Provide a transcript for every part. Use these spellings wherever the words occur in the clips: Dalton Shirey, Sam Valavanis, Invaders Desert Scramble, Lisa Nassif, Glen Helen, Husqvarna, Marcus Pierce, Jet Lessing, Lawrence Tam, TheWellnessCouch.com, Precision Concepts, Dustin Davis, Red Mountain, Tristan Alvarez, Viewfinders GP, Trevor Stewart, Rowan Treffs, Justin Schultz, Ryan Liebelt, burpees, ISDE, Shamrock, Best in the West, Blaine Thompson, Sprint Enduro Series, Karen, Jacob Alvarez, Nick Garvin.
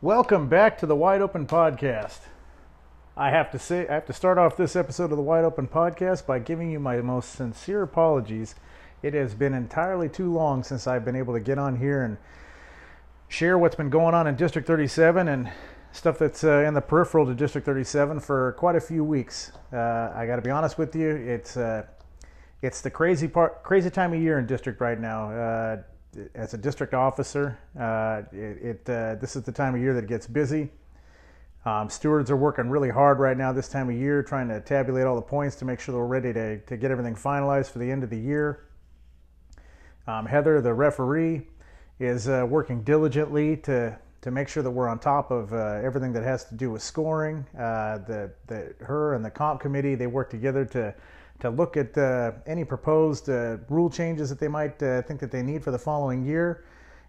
Welcome back to the Wide Open Podcast. I have to start off this episode of the Wide Open Podcast by giving you my most sincere apologies. It has been entirely too long since I've been able to get on here and share what's been going on in District 37 and stuff that's in the peripheral to District 37 for quite a few weeks. I got to be honest with you, it's the crazy time of year in District right now. As a district officer, this is the time of year that it gets busy. Stewards are working really hard right now this time of year, trying to tabulate all the points to make sure they're ready to get everything finalized for the end of the year. Heather, the referee, is working diligently to make sure that we're on top of everything that has to do with scoring. Her and the comp committee, they work together to look at any proposed rule changes that they might think that they need for the following year,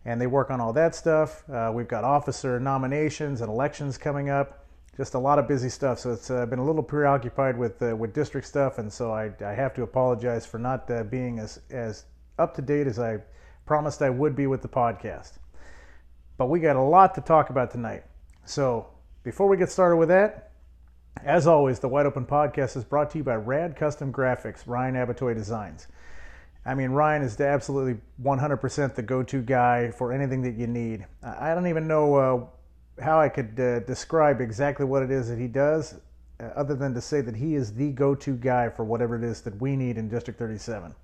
and they work on all that stuff. We've got officer nominations and elections coming up, just a lot of busy stuff, so it's been a little preoccupied with district stuff, and so I have to apologize for not being as up to date as I promised I would be with the podcast. But we got a lot to talk about tonight, so before we get started with that, as always, the Wide Open Podcast is brought to you by Rad Custom Graphics, Ryan Abatoy Designs. I mean, Ryan is absolutely 100% the go-to guy for anything that you need. I don't even know how I could describe exactly what it is that he does, other than to say that he is the go-to guy for whatever it is that we need in District 37.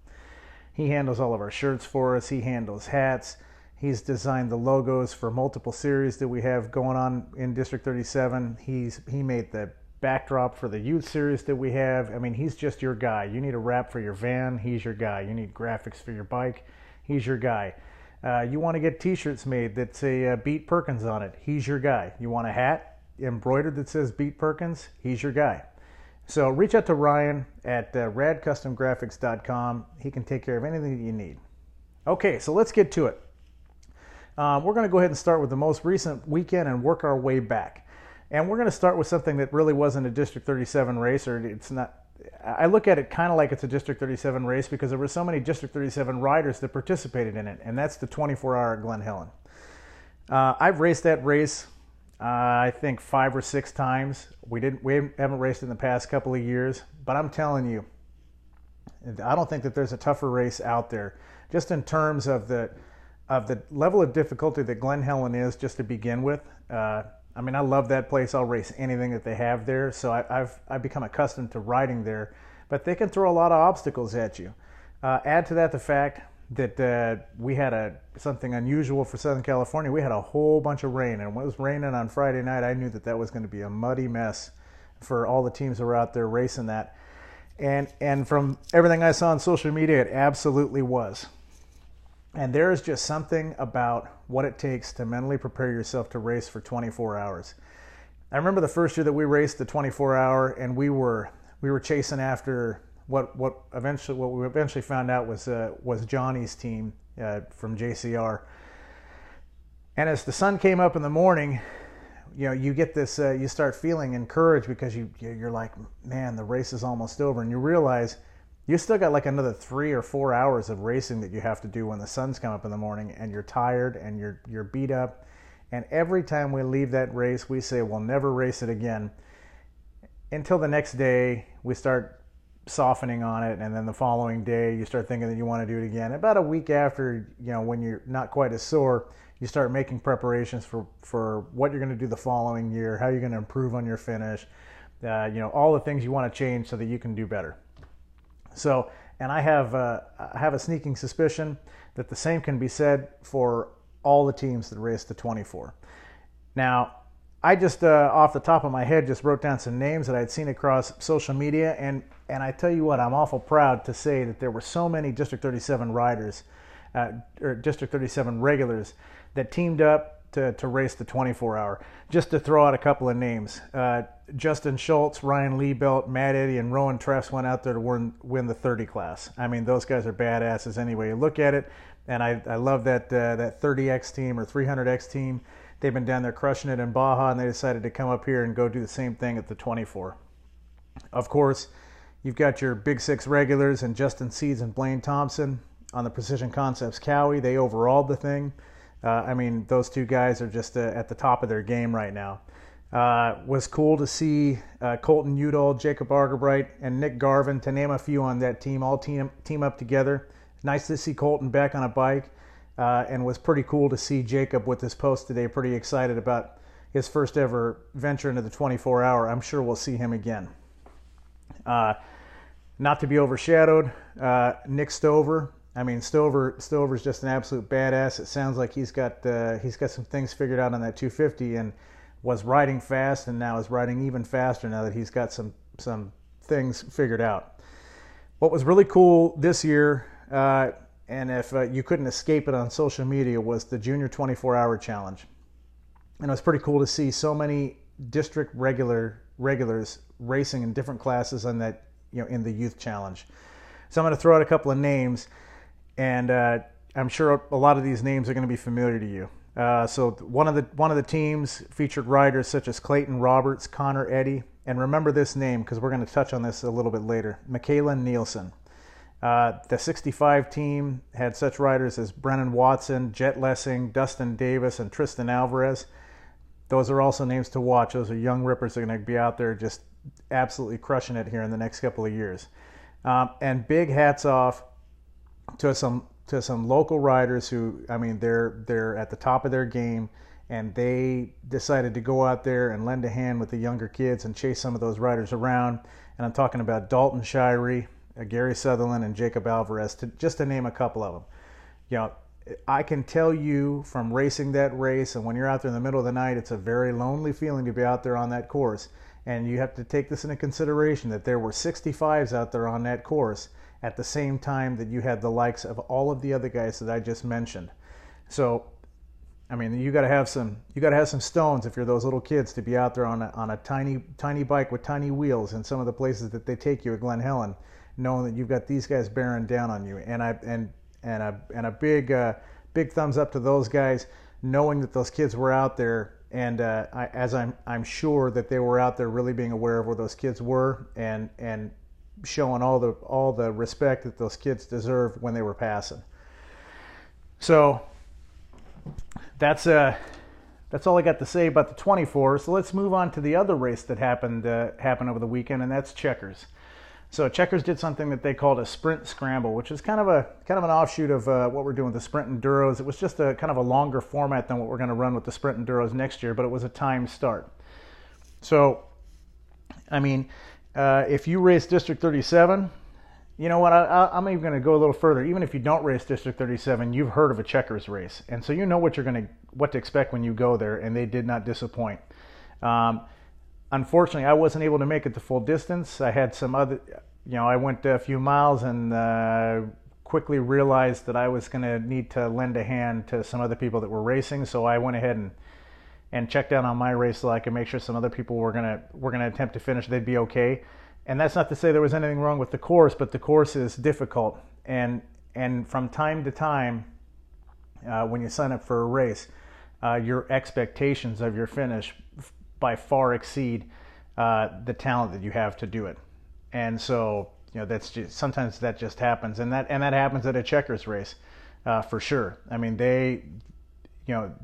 He handles all of our shirts for us, he handles hats, he's designed the logos for multiple series that we have going on in District 37. He made the backdrop for the youth series that we have. I mean, he's just your guy. You need a wrap for your van, he's your guy. You need graphics for your bike, he's your guy. You want to get t-shirts made that say Beat Perkins on it, he's your guy. You want a hat embroidered that says Beat Perkins, he's your guy. So reach out to Ryan at radcustomgraphics.com. He can take care of anything that you need. Okay, so let's get to it. We're going to go ahead and start with the most recent weekend and work our way back. And we're going to start with something that really wasn't a District 37 race, or it's not. I look at it kind of like it's a District 37 race because there were so many District 37 riders that participated in it, and that's the 24-hour at Glen Helen. I've raced that race, I think 5 or 6 times. We haven't raced in the past couple of years, but I'm telling you, I don't think that there's a tougher race out there, just in terms of the level of difficulty that Glen Helen is, just to begin with. I mean, I love that place. I'll race anything that they have there, so I've become accustomed to riding there. But they can throw a lot of obstacles at you. Add to that the fact that we had something unusual for Southern California. We had a whole bunch of rain, and when it was raining on Friday night, I knew that that was going to be a muddy mess for all the teams that were out there racing that. And from everything I saw on social media, it absolutely was. And there is just something about what it takes to mentally prepare yourself to race for 24 hours. I remember the first year that we raced the 24-hour, and we were chasing after what we eventually found out was Johnny's team from JCR. And as the sun came up in the morning, you know, you get this, you start feeling encouraged because you're like, man, the race is almost over, and you realize you still got like another 3 or 4 hours of racing that you have to do when the sun's come up in the morning, and you're tired and you're beat up. And every time we leave that race, we say we'll never race it again. Until the next day, we start softening on it, and then the following day, you start thinking that you want to do it again. About a week after, you know, when you're not quite as sore, you start making preparations for what you're going to do the following year, how you're going to improve on your finish, you know, all the things you want to change so that you can do better. So, and I have a sneaking suspicion that the same can be said for all the teams that raced the 24. Now, I just, off the top of my head, just wrote down some names that I'd seen across social media, and I tell you what, I'm awful proud to say that there were so many District 37 riders, or District 37 regulars, that teamed up to race the 24-hour. Just to throw out a couple of names, Justin Schultz, Ryan Liebelt, Matt Eddy, and Rowan Treffs went out there to win the 30 class. I mean, those guys are badasses anyway you look at it, and I love that 30X team or 300X team. They've been down there crushing it in Baja, and they decided to come up here and go do the same thing at the 24. Of course, you've got your Big Six regulars and Justin Seeds and Blaine Thompson on the Precision Concepts Cowie. They overalled the thing. I mean, those two guys are just at the top of their game right now. Was cool to see Colton Udall, Jacob Argerbright, and Nick Garvin, to name a few on that team, all team up together. Nice to see Colton back on a bike, and was pretty cool to see Jacob with this post today, pretty excited about his first ever venture into the 24-hour. I'm sure we'll see him again. Not to be overshadowed, Nick Stover. I mean, Stover's just an absolute badass. It sounds like he's got some things figured out on that 250, and was riding fast, and now is riding even faster now that he's got some things figured out. What was really cool this year, and if you couldn't escape it on social media, was the Junior 24-Hour Challenge. And it was pretty cool to see so many district regulars racing in different classes on that, you know, in the youth challenge. So I'm going to throw out a couple of names, and I'm sure a lot of these names are going to be familiar to you. So one of the teams featured riders such as Clayton Roberts, Connor Eddy, and remember this name because we're going to touch on this a little bit later, Michaela Nielsen. The 65 team had such riders as Brennan Watson, Jet Lessing, Dustin Davis, and Tristan Alvarez. Those are also names to watch. Those are young rippers that are going to be out there just absolutely crushing it here in the next couple of years. And big hats off to some local riders who, I mean, they're at the top of their game, and they decided to go out there and lend a hand with the younger kids and chase some of those riders around. And I'm talking about Dalton Shirey, Gary Sutherland, and Jacob Alvarez, just to name a couple of them. You know, I can tell you from racing that race, and when you're out there in the middle of the night, it's a very lonely feeling to be out there on that course. And you have to take this into consideration that there were 65s out there on that course at the same time that you had the likes of all of the other guys that I just mentioned. So, I mean, you got to have some stones if you're those little kids to be out there on a tiny bike with tiny wheels in some of the places that they take you at Glen Helen, knowing that you've got these guys bearing down on you. And a big thumbs up to those guys, knowing that those kids were out there, and I'm sure that they were out there really being aware of where those kids were, and showing all the respect that those kids deserve when they were passing. So that's all I got to say about the 24. So let's move on to the other race that happened over the weekend, and that's Checkers. So Checkers did something that they called a Sprint Scramble, which is kind of an offshoot of what we're doing with the Sprint Enduros. It was just a kind of a longer format than what we're going to run with the Sprint Enduros next year, but it was a time start. So, I mean, if you race District 37, you know what, I'm even going to go a little further. Even if you don't race District 37, you've heard of a Checkers race, and so you know what to expect when you go there, and they did not disappoint. Unfortunately, I wasn't able to make it the full distance. I had some other, you know, I went a few miles and quickly realized that I was going to need to lend a hand to some other people that were racing. So I went ahead and checked out on my race so I could make sure some other people were going to attempt to finish. They'd be okay. And that's not to say there was anything wrong with the course, but the course is difficult. And from time to time, when you sign up for a race, your expectations of your finish by far exceed the talent that you have to do it. And so, you know, that's just, sometimes that just happens, and that happens at a Checkers race for sure. I mean,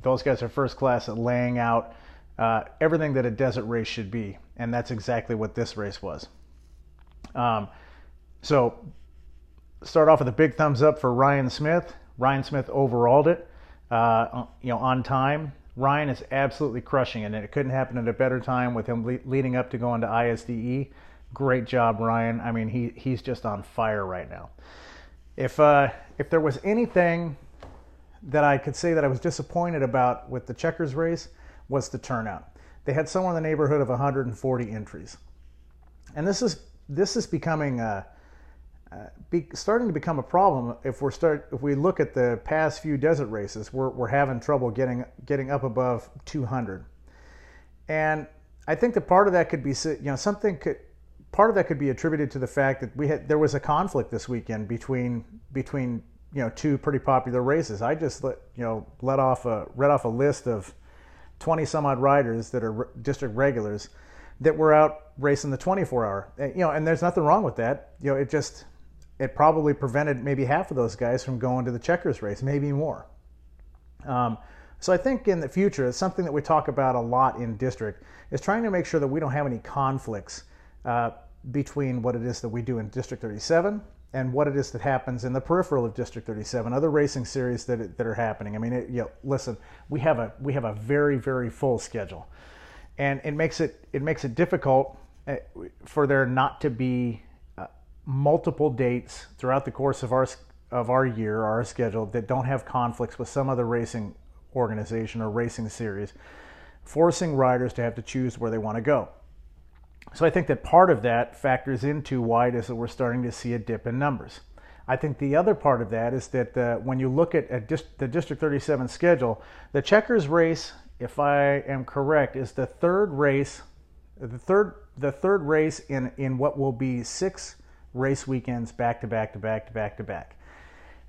those guys are first class at laying out everything that a desert race should be, and that's exactly what this race was. So start off with a big thumbs up for Ryan Smith. Ryan Smith overalled it, you know, on time. Ryan is absolutely crushing it, and it couldn't happen at a better time with him leading up to going to ISDE. Great job, Ryan. I mean, he's just on fire right now. If there was anything that I could say that I was disappointed about with the Checkers race, was the turnout. They had somewhere in the neighborhood of 140 entries, and this is becoming starting to become a problem. If we look at the past few desert races, we're having trouble getting up above 200, and I think that part of that could be, you know, part of that could be attributed to the fact that there was a conflict this weekend between you know, two pretty popular races. I just read off a list of 20 some odd riders that are district regulars that were out racing the 24-hour. You know, and there's nothing wrong with that. You know, it probably prevented maybe half of those guys from going to the Checkers race, maybe more. So I think in the future, it's something that we talk about a lot in district, is trying to make sure that we don't have any conflicts between what it is that we do in District 37 and what it is that happens in the peripheral of District 37, other racing series that are happening. I mean, you know, listen, we have a very, very full schedule, and it makes it difficult for there not to be multiple dates throughout the course of our year, our schedule, that don't have conflicts with some other racing organization or racing series, forcing riders to have to choose where they want to go. So I think that part of that factors into why it is that we're starting to see a dip in numbers. I think the other part of that is that when you look at the District 37 schedule, the checkers race, if I am correct, is the third race, the third race in what will be 6 race weekends back to back to back to back to back.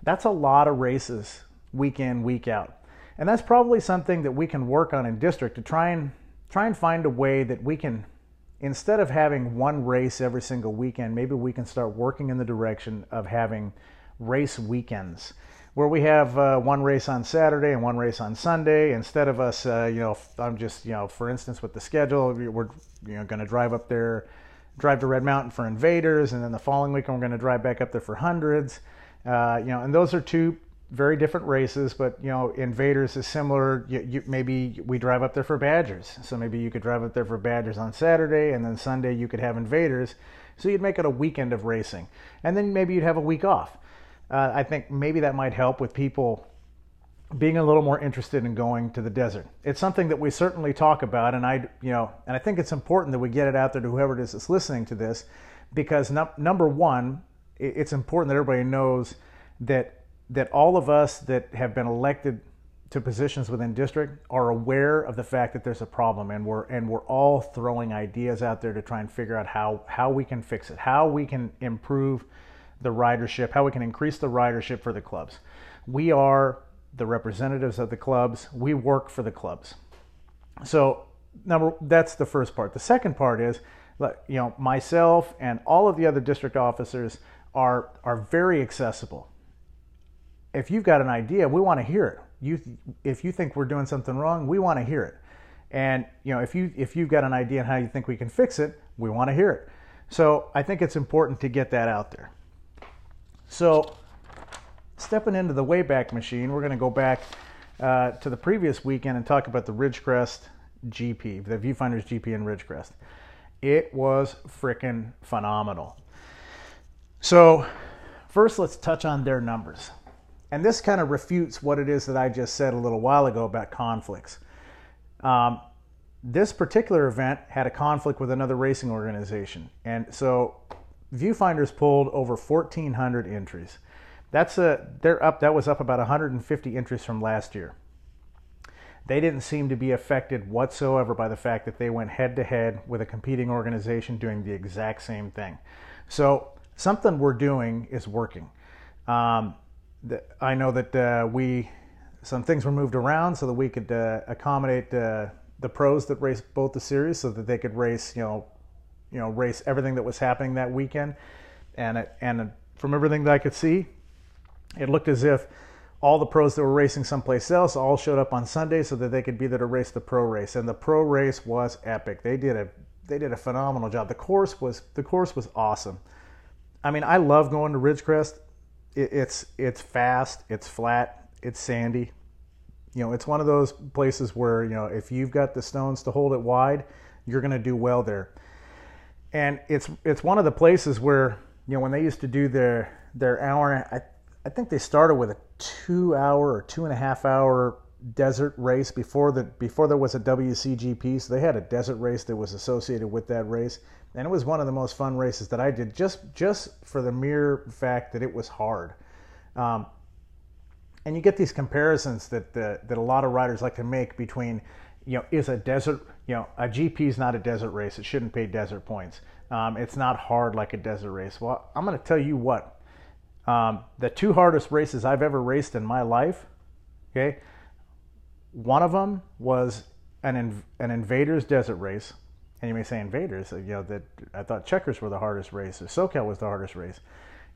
That's a lot of races week in, week out. And that's probably something that we can work on in district, to try and find a way that we can, instead of having one race every single weekend, maybe we can start working in the direction of having race weekends, where we have one race on Saturday and one race on Sunday. Instead of us, you know, I'm just, you know, for instance, with the schedule, we're, you know, going to drive up there, drive to Red Mountain for Invaders, and then the following weekend we're going to drive back up there for Hundreds. You know, and those are two very different races, but, you know, Invaders is similar. Maybe we drive up there for Badgers. So maybe you could drive up there for Badgers on Saturday, and then Sunday you could have Invaders. So you'd make it a weekend of racing. And then maybe you'd have a week off. I think maybe that might help with people being a little more interested in going to the desert. It's something that we certainly talk about, and I think it's important that we get it out there to whoever it is that's listening to this, because number one, it's important that everybody knows that all of us that have been elected to positions within district are aware of the fact that there's a problem, and we're all throwing ideas out there to try and figure out how we can fix it, how we can improve the ridership, how we can increase the ridership for the clubs. We are the representatives of the clubs. We work for the clubs. So that's the first part. The second part is, you know, myself and all of the other district officers are very accessible. If you've got an idea, we want to hear it. If you think we're doing something wrong, we want to hear it. And, you know, if you've got an idea on how you think we can fix it, we want to hear it. So I think it's important to get that out there. So stepping into the Wayback Machine, we're going to go back to the previous weekend and talk about the Ridgecrest GP, the Viewfinders GP in Ridgecrest. It was frickin' phenomenal. So first, let's touch on their numbers. And this kind of refutes what it is that I just said a little while ago about conflicts. This particular event had a conflict with another racing organization. And so Viewfinders pulled over 1,400 entries. That was up about 150 entries from last year. They didn't seem to be affected whatsoever by the fact that they went head-to-head with a competing organization doing the exact same thing. So something we're doing is working. I know that some things were moved around so that we could accommodate the pros that race both the series, so that they could race, you know, race everything that was happening that weekend. And from everything that I could see, it looked as if all the pros that were racing someplace else all showed up on Sunday so that they could be there to race the pro race. And the pro race was epic. They did a phenomenal job. The course was awesome. I mean, I love going to Ridgecrest. It's fast, it's flat, it's sandy. You know, it's one of those places where, you know, if you've got the stones to hold it wide, you're going to do well there. And it's one of the places where, you know, when they used to do their hour, I think they started with a 2 hour or 2.5 hour desert race before there was a WCGP. So they had a desert race that was associated with that race. And it was one of the most fun races that I did, just for the mere fact that it was hard. And you get these comparisons that a lot of riders like to make between, you know, is a desert, you know, a GP is not a desert race. It shouldn't pay desert points. It's not hard like a desert race. Well, I'm going to tell you what. The two hardest races I've ever raced in my life, okay, one of them was an Invaders Desert race. And you may say Invaders, you know, that I thought checkers were the hardest race, or SoCal was the hardest race.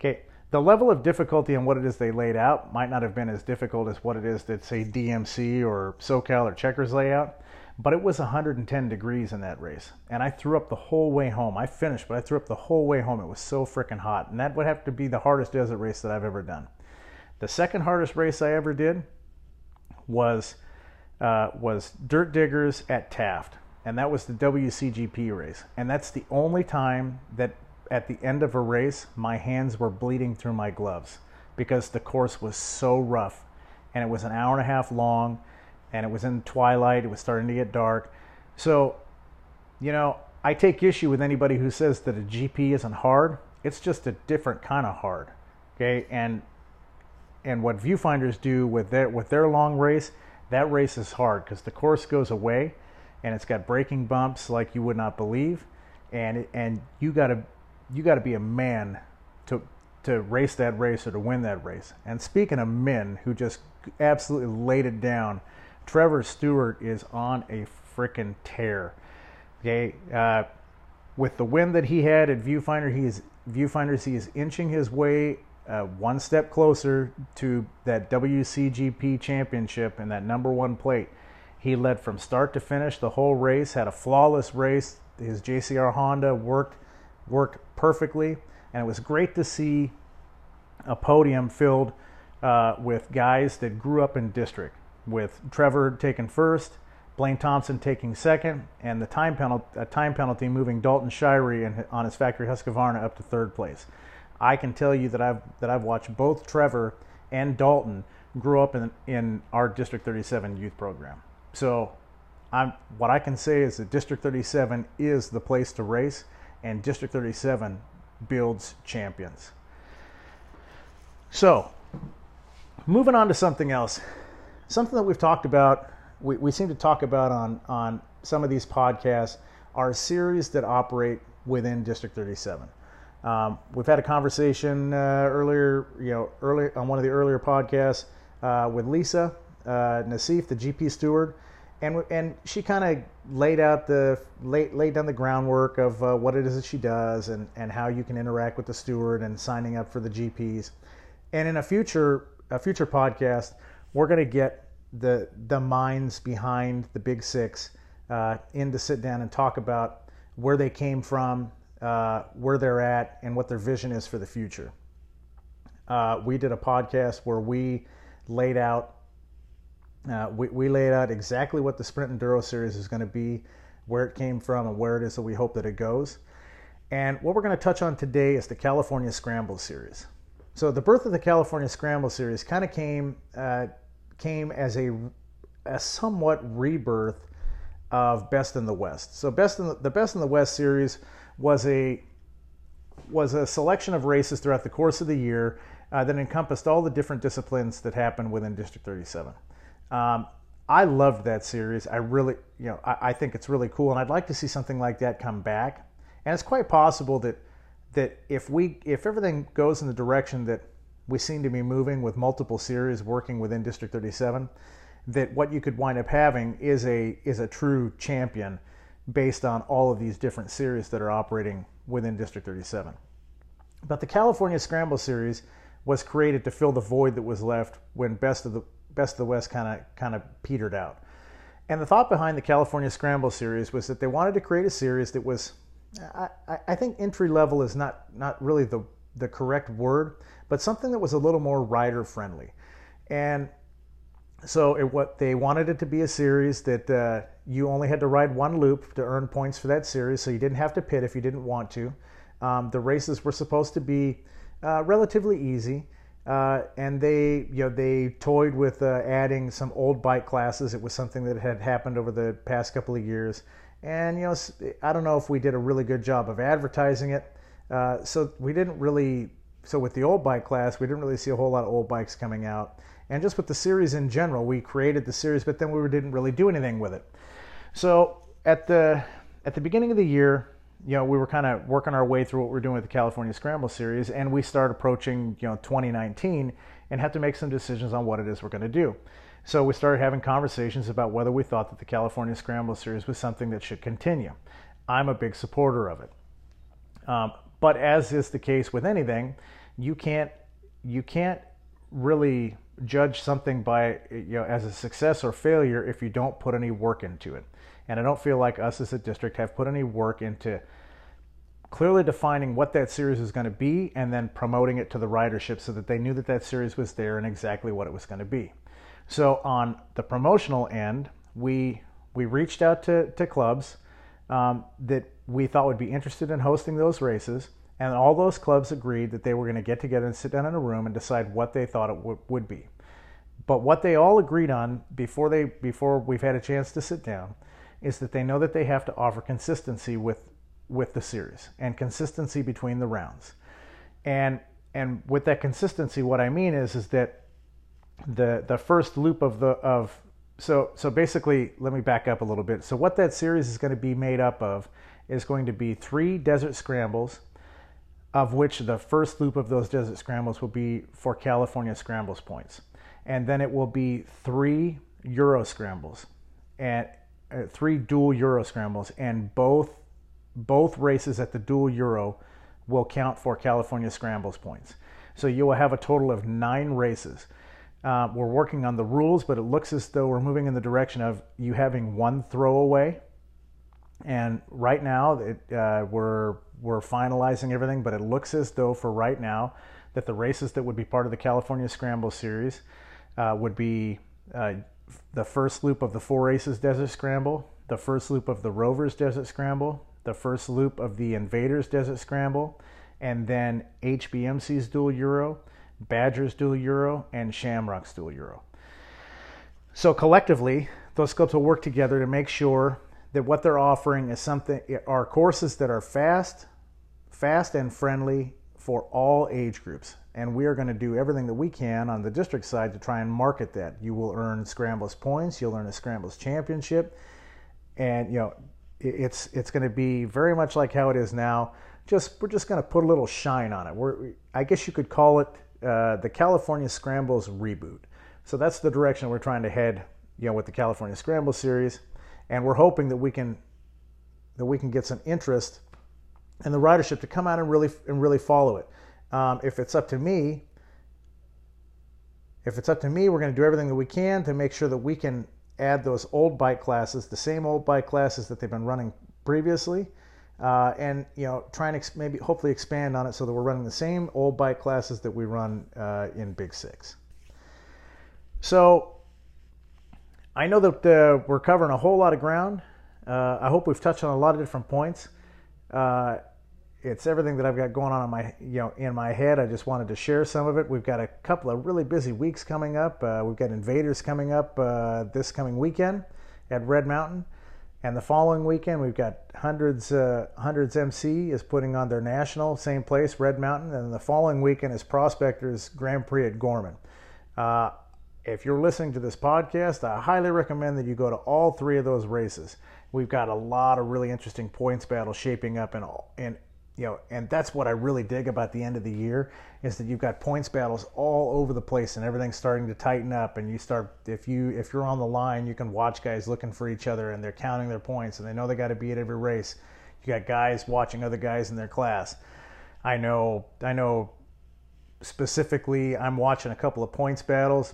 Okay, The level of difficulty and what it is they laid out might not have been as difficult as what it is that, say, DMC or SoCal or Checkers lay out, but it was 110 degrees in that race. And I threw up the whole way home. I finished, but I threw up the whole way home. It was so freaking hot. And that would have to be the hardest desert race that I've ever done. The second hardest race I ever did was Dirt Diggers at Taft. And that was the WCGP race. And that's the only time that at the end of a race, my hands were bleeding through my gloves because the course was so rough, and it was an hour and a half long, and it was in twilight, it was starting to get dark. So, you know, I take issue with anybody who says that a GP isn't hard. It's just a different kind of hard, okay? And what Viewfinders do with their long race, that race is hard because the course goes away, and it's got braking bumps like you would not believe, and you got to be a man to race that race or to win that race. And speaking of men who just absolutely laid it down, Trevor Stewart is on a freaking tear. Okay, with the win that he had at Viewfinders, he is inching his way one step closer to that WCGP championship and that #1 plate. He led from start to finish the whole race, had a flawless race. His JCR Honda worked perfectly, and it was great to see a podium filled with guys that grew up in district, with Trevor taking first, Blaine Thompson taking second, and the time penalty moving Dalton Shirey on his factory Husqvarna up to third place. I can tell you that I've watched both Trevor and Dalton grow up in our District 37 youth program. So what I can say is that District 37 is the place to race, and District 37 builds champions. So, moving on to something else. Something that we've talked about, we seem to talk about on some of these podcasts, are series that operate within District 37. We've had a conversation earlier on one of the earlier podcasts with Lisa Nassif, the GP steward, and she kind of laid down the groundwork of what it is that she does and how you can interact with the steward and signing up for the GPs. And in a future podcast, we're going to get the minds behind the Big Six in to sit down and talk about where they came from, where they're at, and what their vision is for the future. We did a podcast where we laid out exactly what the Sprint Enduro Series is going to be, where it came from, and where it is that we hope that it goes. And what we're going to touch on today is the California Scramble Series. So the birth of the California Scramble Series kind of came as a somewhat rebirth of Best in the West. So the Best in the West series was a selection of races throughout the course of the year that encompassed all the different disciplines that happened within District 37. I loved that series. I think it's really cool, and I'd like to see something like that come back. And it's quite possible that if everything goes in the direction that we seem to be moving, with multiple series working within District 37, that what you could wind up having is a true champion based on all of these different series that are operating within District 37. But the California Scramble Series was created to fill the void that was left when Best of the West kind of petered out. And the thought behind the California Scramble Series was that they wanted to create a series that was, I think entry level is not really the correct word, but something that was a little more rider friendly. And so they wanted it to be a series that you only had to ride one loop to earn points for that series, so you didn't have to pit if you didn't want to. The races were supposed to be relatively easy. And they toyed with adding some old bike classes. It was something that had happened over the past couple of years, and I don't know if we did a really good job of advertising it. So with the old bike class, we didn't really see a whole lot of old bikes coming out. And just with the series in general, we created the series, but then we didn't really do anything with it. So at the beginning of the year, we were kind of working our way through what we're doing with the California Scramble Series, and we start approaching 2019 and have to make some decisions on what it is we're going to do. So we started having conversations about whether we thought that the California Scramble Series was something that should continue. I'm a big supporter of it, but as is the case with anything, you can't really judge something by, as a success or failure if you don't put any work into it. And I don't feel like us as a district have put any work into clearly defining what that series is going to be and then promoting it to the ridership so that they knew that that series was there and exactly what it was going to be. So on the promotional end, we reached out to clubs that we thought would be interested in hosting those races, and all those clubs agreed that they were going to get together and sit down in a room and decide what they thought it would be. But what they all agreed on before we've had a chance to sit down is that they know that they have to offer consistency with the series and consistency between the rounds. And with that consistency, what I mean is that the first loop so basically, let me back up a little bit. So what that series is going to be made up of is going to be 3 desert scrambles, of which the first loop of those desert scrambles will be for California Scrambles points. And then it will be 3 Euro scrambles and 3 dual Euro scrambles, and both races at the dual Euro will count for California Scrambles points. So you will have a total of 9 races. We're working on the rules, but it looks as though we're moving in the direction of you having 1 throwaway. And right now, we're finalizing everything, but it looks as though for right now that the races that would be part of the California Scramble Series would be the first loop of the Four Aces Desert Scramble, the first loop of the Rovers Desert Scramble, the first loop of the Invaders Desert Scramble, and then HBMC's Dual Euro, Badger's Dual Euro, and Shamrock's Dual Euro. So collectively, those clubs will work together to make sure that what they're offering is are courses that are fast and friendly for all age groups. And we are going to do everything that we can on the district side to try and market that. You will earn Scrambles points, you'll earn a Scrambles championship, and it's going to be very much like how it is now. We're just going to put a little shine on it. I guess you could call it the California Scrambles reboot. So that's the direction we're trying to head, with the California Scramble Series, and we're hoping that we can get some interest in the ridership to come out and really follow it. If it's up to me, we're going to do everything that we can to make sure that we can add those old bike classes, the same old bike classes that they've been running previously. And try and hopefully expand on it so that we're running the same old bike classes that we run in Big Six. So I know that we're covering a whole lot of ground. I hope we've touched on a lot of different points. It's everything that I've got going on in my head. I just wanted to share some of it. We've got a couple of really busy weeks coming up. We've got Invaders coming up this coming weekend at Red Mountain. And the following weekend, we've got Hundreds MC is putting on their national, same place, Red Mountain. And the following weekend is Prospector's Grand Prix at Gorman. If you're listening to this podcast, I highly recommend that you go to all 3 of those races. We've got a lot of really interesting points battle shaping up, and that's what I really dig about the end of the year, is that you've got points battles all over the place and everything's starting to tighten up, and if you're on the line, you can watch guys looking for each other and they're counting their points and they know they got to be at every race. You got guys watching other guys in their class. I know specifically I'm watching a couple of points battles.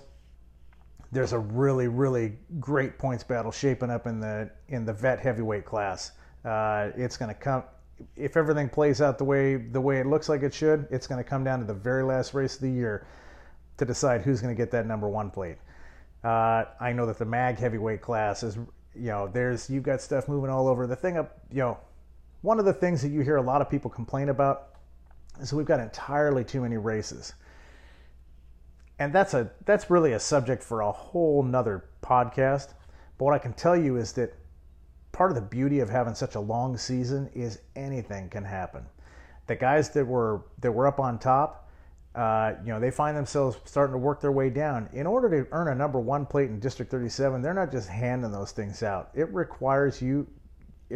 There's a really, really great points battle shaping up in the vet heavyweight class. It's going to come. If everything plays out the way it looks like it should, it's going to come down to the very last race of the year to decide who's going to get that number 1 plate. I know that the mag heavyweight class is, you've got stuff moving all over. The thing up, one of the things that you hear a lot of people complain about is we've got entirely too many races. And that's really a subject for a whole nother podcast. But what I can tell you is that part of the beauty of having such a long season is anything can happen. The guys that were up on top, they find themselves starting to work their way down. In order to earn a number 1 plate in District 37, they're not just handing those things out. It requires you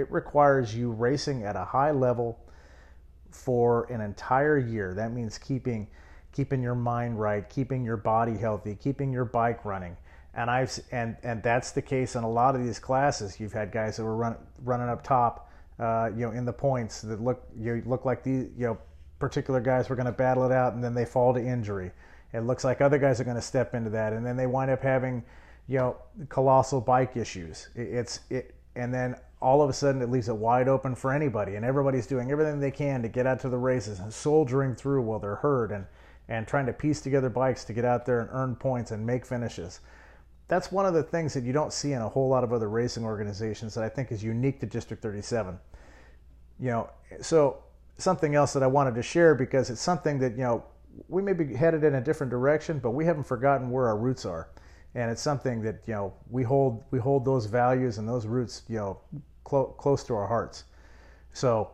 racing at a high level for an entire year. That means keeping your mind right, keeping your body healthy, keeping your bike running. And that's the case in a lot of these classes. You've had guys that were running up top, in the points that look like particular guys were going to battle it out, and then they fall to injury. It looks like other guys are going to step into that, and then they wind up having, you know, colossal bike issues. And then all of a sudden it leaves it wide open for anybody, and everybody's doing everything they can to get out to the races and soldiering through while they're hurt and trying to piece together bikes to get out there and earn points and make finishes. That's one of the things that you don't see in a whole lot of other racing organizations that I think is unique to District 37. You know, so something else that I wanted to share, because it's something that, you know, we may be headed in a different direction, but we haven't forgotten where our roots are. And it's something that, you know, we hold those values and those roots, you know, close to our hearts. So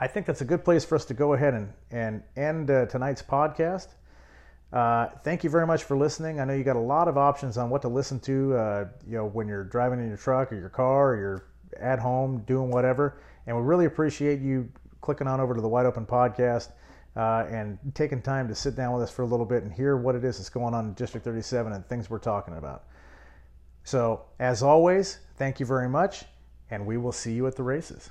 I think that's a good place for us to go ahead and end tonight's podcast. Thank you very much for listening. I know you got a lot of options on what to listen to, you know, when you're driving in your truck or your car or you're at home doing whatever. And we really appreciate you clicking on over to the Wide Open Podcast and taking time to sit down with us for a little bit and hear what it is that's going on in District 37 and things we're talking about. So, as always, thank you very much, and we will see you at the races.